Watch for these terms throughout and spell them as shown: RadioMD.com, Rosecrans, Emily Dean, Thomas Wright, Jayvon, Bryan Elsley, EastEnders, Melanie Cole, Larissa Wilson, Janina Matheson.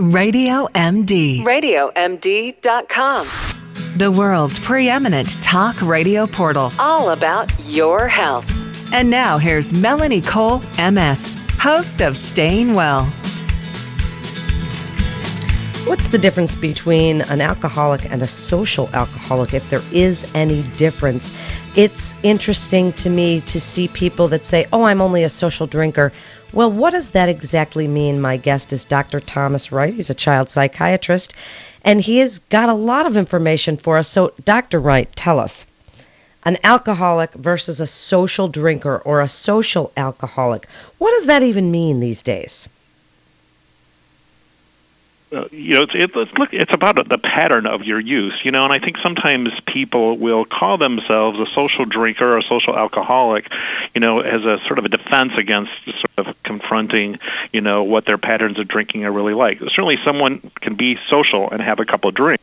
Radio MD. RadioMD.com. The world's preeminent talk radio portal. All about your health. And now here's Melanie Cole, MS, host of Staying Well. What's the difference between an alcoholic and a social alcoholic, if there is any difference? It's interesting to me to see people that say, oh, I'm only a social drinker. Well, what does that exactly mean? My guest is Dr. Thomas Wright. He's a child psychiatrist, and he has got a lot of information for us. So, Dr. Wright, tell us, an alcoholic versus a social drinker or a social alcoholic, what does that even mean these days? It's about the pattern of your use, and I think sometimes people will call themselves a social drinker or a social alcoholic, as a sort of a defense against sort of confronting, what their patterns of drinking are really like. Certainly someone can be social and have a couple of drinks,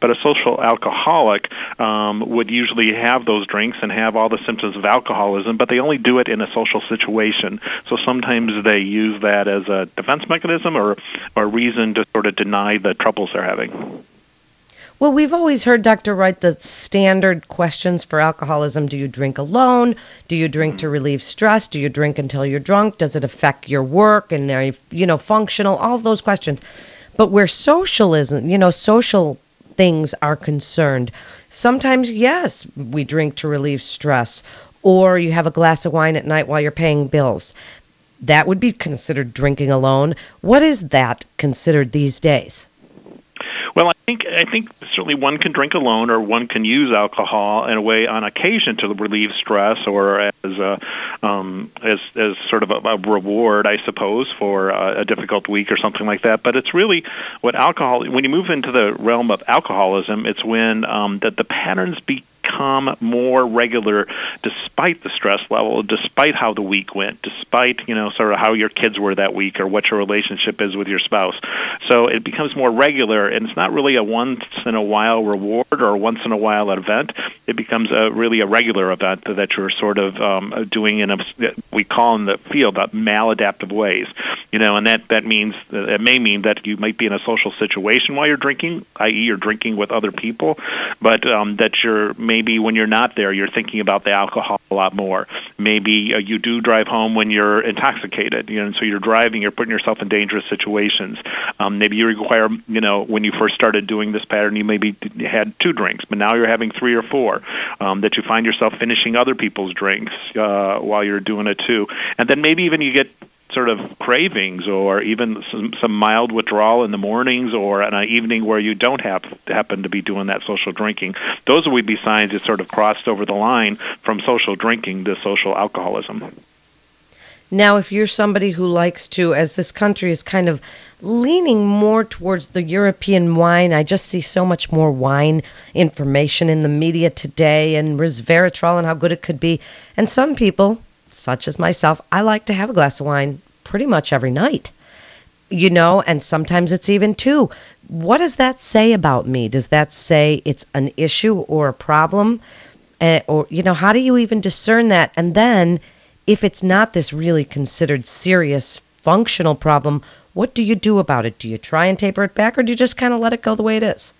but a social alcoholic would usually have those drinks and have all the symptoms of alcoholism, but they only do it in a social situation. So sometimes they use that as a defense mechanism or reason to sort of deny the troubles they're having. Well, we've always heard, Dr. Wright, the standard questions for alcoholism. Do you drink alone? Do you drink to relieve stress? Do you drink until you're drunk? Does it affect your work and are you, functional? All of those questions. But where socialism, social things are concerned, sometimes, yes, we drink to relieve stress, or you have a glass of wine at night while you're paying bills. That would be considered drinking alone. What is that considered these days? Well, I think certainly one can drink alone, or one can use alcohol in a way on occasion to relieve stress, or as sort of a reward, I suppose, for a difficult week or something like that. But it's really what alcohol. When you move into the realm of alcoholism, it's when the patterns become more regular despite the stress level, despite how the week went, despite, sort of how your kids were that week or what your relationship is with your spouse. So it becomes more regular, and it's not really a once-in-a-while reward or a once-in-a-while event. It becomes really a regular event that you're sort of doing in we call in the field maladaptive ways. And that means, it may mean that you might be in a social situation while you're drinking, i.e. you're drinking with other people, but that you're maybe when you're not there, you're thinking about the alcohol a lot more. Maybe you do drive home when you're intoxicated, and so you're driving, you're putting yourself in dangerous situations. Maybe you require, when you first started doing this pattern, you maybe had 2 drinks, but now you're having 3 or 4, that you find yourself finishing other people's drinks while you're doing it too. And then maybe even you get sort of cravings, or even some mild withdrawal in the mornings or an evening where you don't happen to be doing that social drinking. Those would be signs that sort of crossed over the line from social drinking to social alcoholism. Now, if you're somebody who likes to, as this country is kind of leaning more towards the European wine, I just see so much more wine information in the media today, and resveratrol and how good it could be. And some people, such as myself, I like to have a glass of wine pretty much every night, and sometimes it's even 2. What does that say about me? Does that say it's an issue or a problem? Or how do you even discern that? And then if it's not this really considered serious functional problem, what do you do about it? Do you try and taper it back, or do you just kind of let it go the way it is?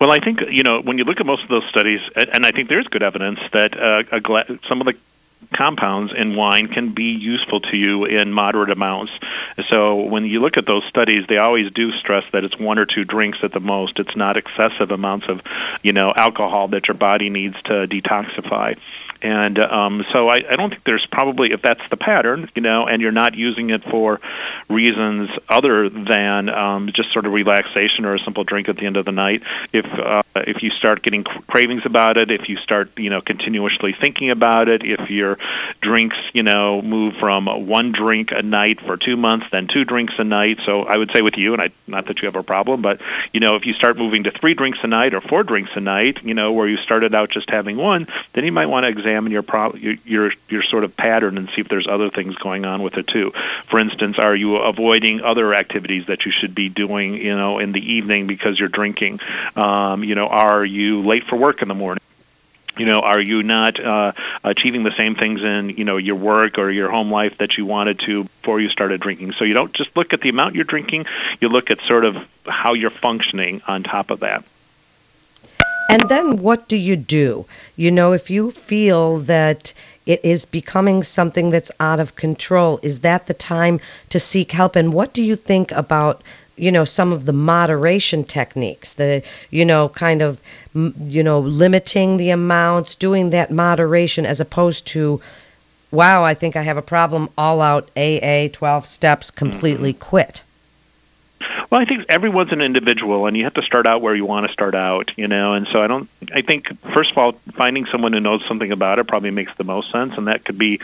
Well, I think, when you look at most of those studies, and I think there's good evidence that some of the compounds in wine can be useful to you in moderate amounts. So when you look at those studies, they always do stress that it's 1 or 2 drinks at the most. It's not excessive amounts of, alcohol that your body needs to detoxify. And so I don't think there's probably, if that's the pattern, and you're not using it for reasons other than just sort of relaxation or a simple drink at the end of the night, if you start getting cravings about it, if you start, continuously thinking about it, if your drinks, move from 1 drink a night for 2 months, then 2 drinks a night. So I would say with you, and not that you have a problem, but, if you start moving to 3 drinks a night or 4 drinks a night, where you started out just having 1, then you might want to examine your sort of pattern and see if there's other things going on with it too. For instance, are you avoiding other activities that you should be doing, in the evening because you're drinking? Are you late for work in the morning? You know, are you not achieving the same things in, you know, your work or your home life that you wanted to before you started drinking? So you don't just look at the amount you're drinking, you look at sort of how you're functioning on top of that. And then what do you do? You know, if you feel that it is becoming something that's out of control, is that the time to seek help? And what do you think about, you know, some of the moderation techniques, the, you know, kind of, you know, limiting the amounts, doing that moderation as opposed to, wow, I think I have a problem, all out AA, 12 steps, completely quit? Well, I think everyone's an individual, and you have to start out where you want to start out, you know, and so I think, first of all, finding someone who knows something about it probably makes the most sense, and that could be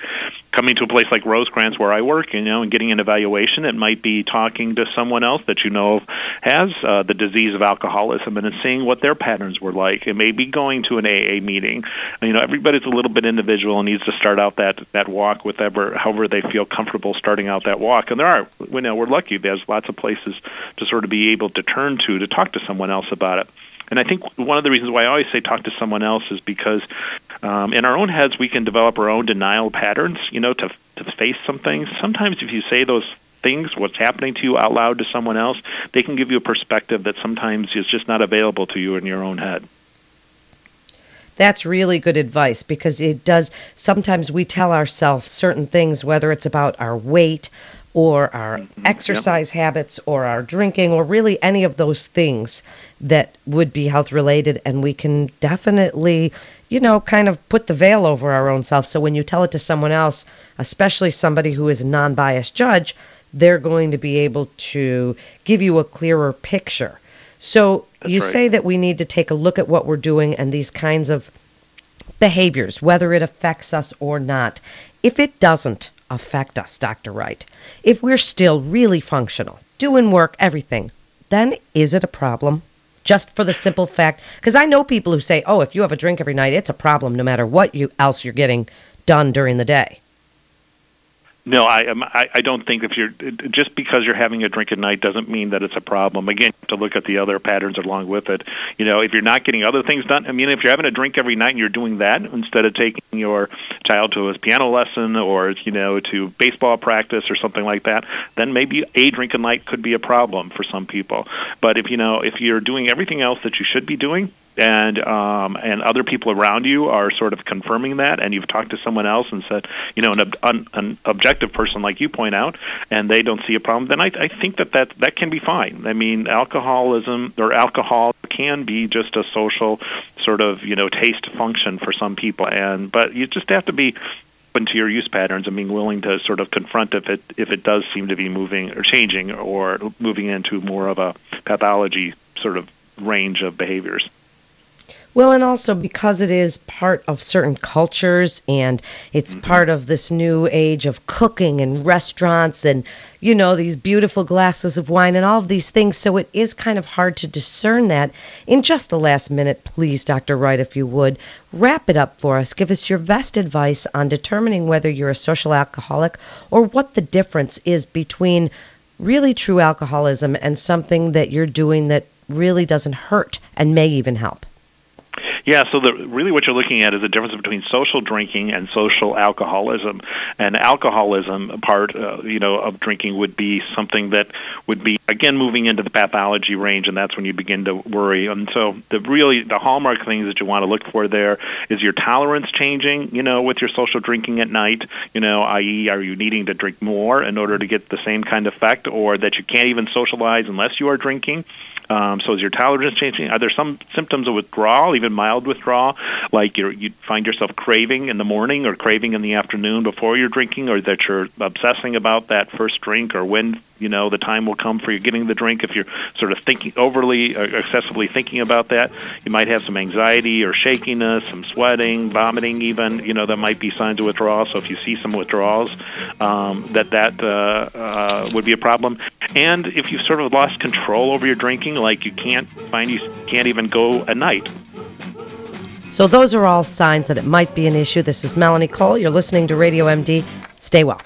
coming to a place like Rosecrans where I work, you know, and getting an evaluation. It might be talking to someone else that you know has the disease of alcoholism and seeing what their patterns were like. It may be going to an AA meeting. You know, everybody's a little bit individual and needs to start out that walk with however they feel comfortable starting out that walk. And there are, you know, we're lucky. There's lots of places to sort of be able to turn to talk to someone else about it. And I think one of the reasons why I always say talk to someone else is because in our own heads, we can develop our own denial patterns, you know, to face some things. Sometimes if you say those things, what's happening to you, out loud to someone else, they can give you a perspective that sometimes is just not available to you in your own head. That's really good advice, because it does, sometimes we tell ourselves certain things, whether it's about our weight or our exercise habits or our drinking or really any of those things that would be health related. And we can definitely, you know, kind of put the veil over our own self. So when you tell it to someone else, especially somebody who is a non-biased judge, they're going to be able to give you a clearer picture. So That's right. You say that we need to take a look at what we're doing and these kinds of behaviors, whether it affects us or not. If it doesn't affect us, Dr. Wright, if we're still really functional, doing work, everything, then is it a problem? Just for the simple fact, because I know people who say, oh, if you have a drink every night, it's a problem no matter what else you're getting done during the day. No, I don't think if you're just because you're having a drink at night doesn't mean that it's a problem. Again, you have to look at the other patterns along with it. You know, if you're not getting other things done, I mean, if you're having a drink every night and you're doing that instead of taking your child to his piano lesson or, you know, to baseball practice or something like that, then maybe a drink at night could be a problem for some people. But if, you know, if you're doing everything else that you should be doing, and other people around you are sort of confirming that, and you've talked to someone else and said, you know, an objective person like you point out, and they don't see a problem, then I think that can be fine. I mean, alcohol can be just a social sort of, you know, taste function for some people, but you just have to be open to your use patterns and being willing to sort of confront if it does seem to be moving or changing or moving into more of a pathology sort of range of behaviors. Well, and also because it is part of certain cultures and it's part of this new age of cooking and restaurants and, you know, these beautiful glasses of wine and all of these things. So it is kind of hard to discern that. In just the last minute, please, Dr. Wright, if you would, wrap it up for us. Give us your best advice on determining whether you're a social alcoholic or what the difference is between really true alcoholism and something that you're doing that really doesn't hurt and may even help. Yeah, so really what you're looking at is the difference between social drinking and social alcoholism. And alcoholism part, you know, of drinking would be something that would be, again, moving into the pathology range, and that's when you begin to worry. And so the hallmark things that you want to look for there is your tolerance changing, you know, with your social drinking at night, you know, i.e., are you needing to drink more in order to get the same kind of effect, or that you can't even socialize unless you are drinking? So is your tolerance changing? Are there some symptoms of withdrawal, even mild withdrawal, like you find yourself craving in the morning or craving in the afternoon before you're drinking, or that you're obsessing about that first drink or when, you know, the time will come for you getting the drink? If you're sort of thinking overly or excessively thinking about that, you might have some anxiety or shakiness, some sweating, vomiting even, you know, that might be signs of withdrawal. So if you see some withdrawals, that would be a problem. And if you've sort of lost control over your drinking, like you can't even go at night. So those are all signs that it might be an issue. This is Melanie Cole. You're listening to Radio MD. Stay well.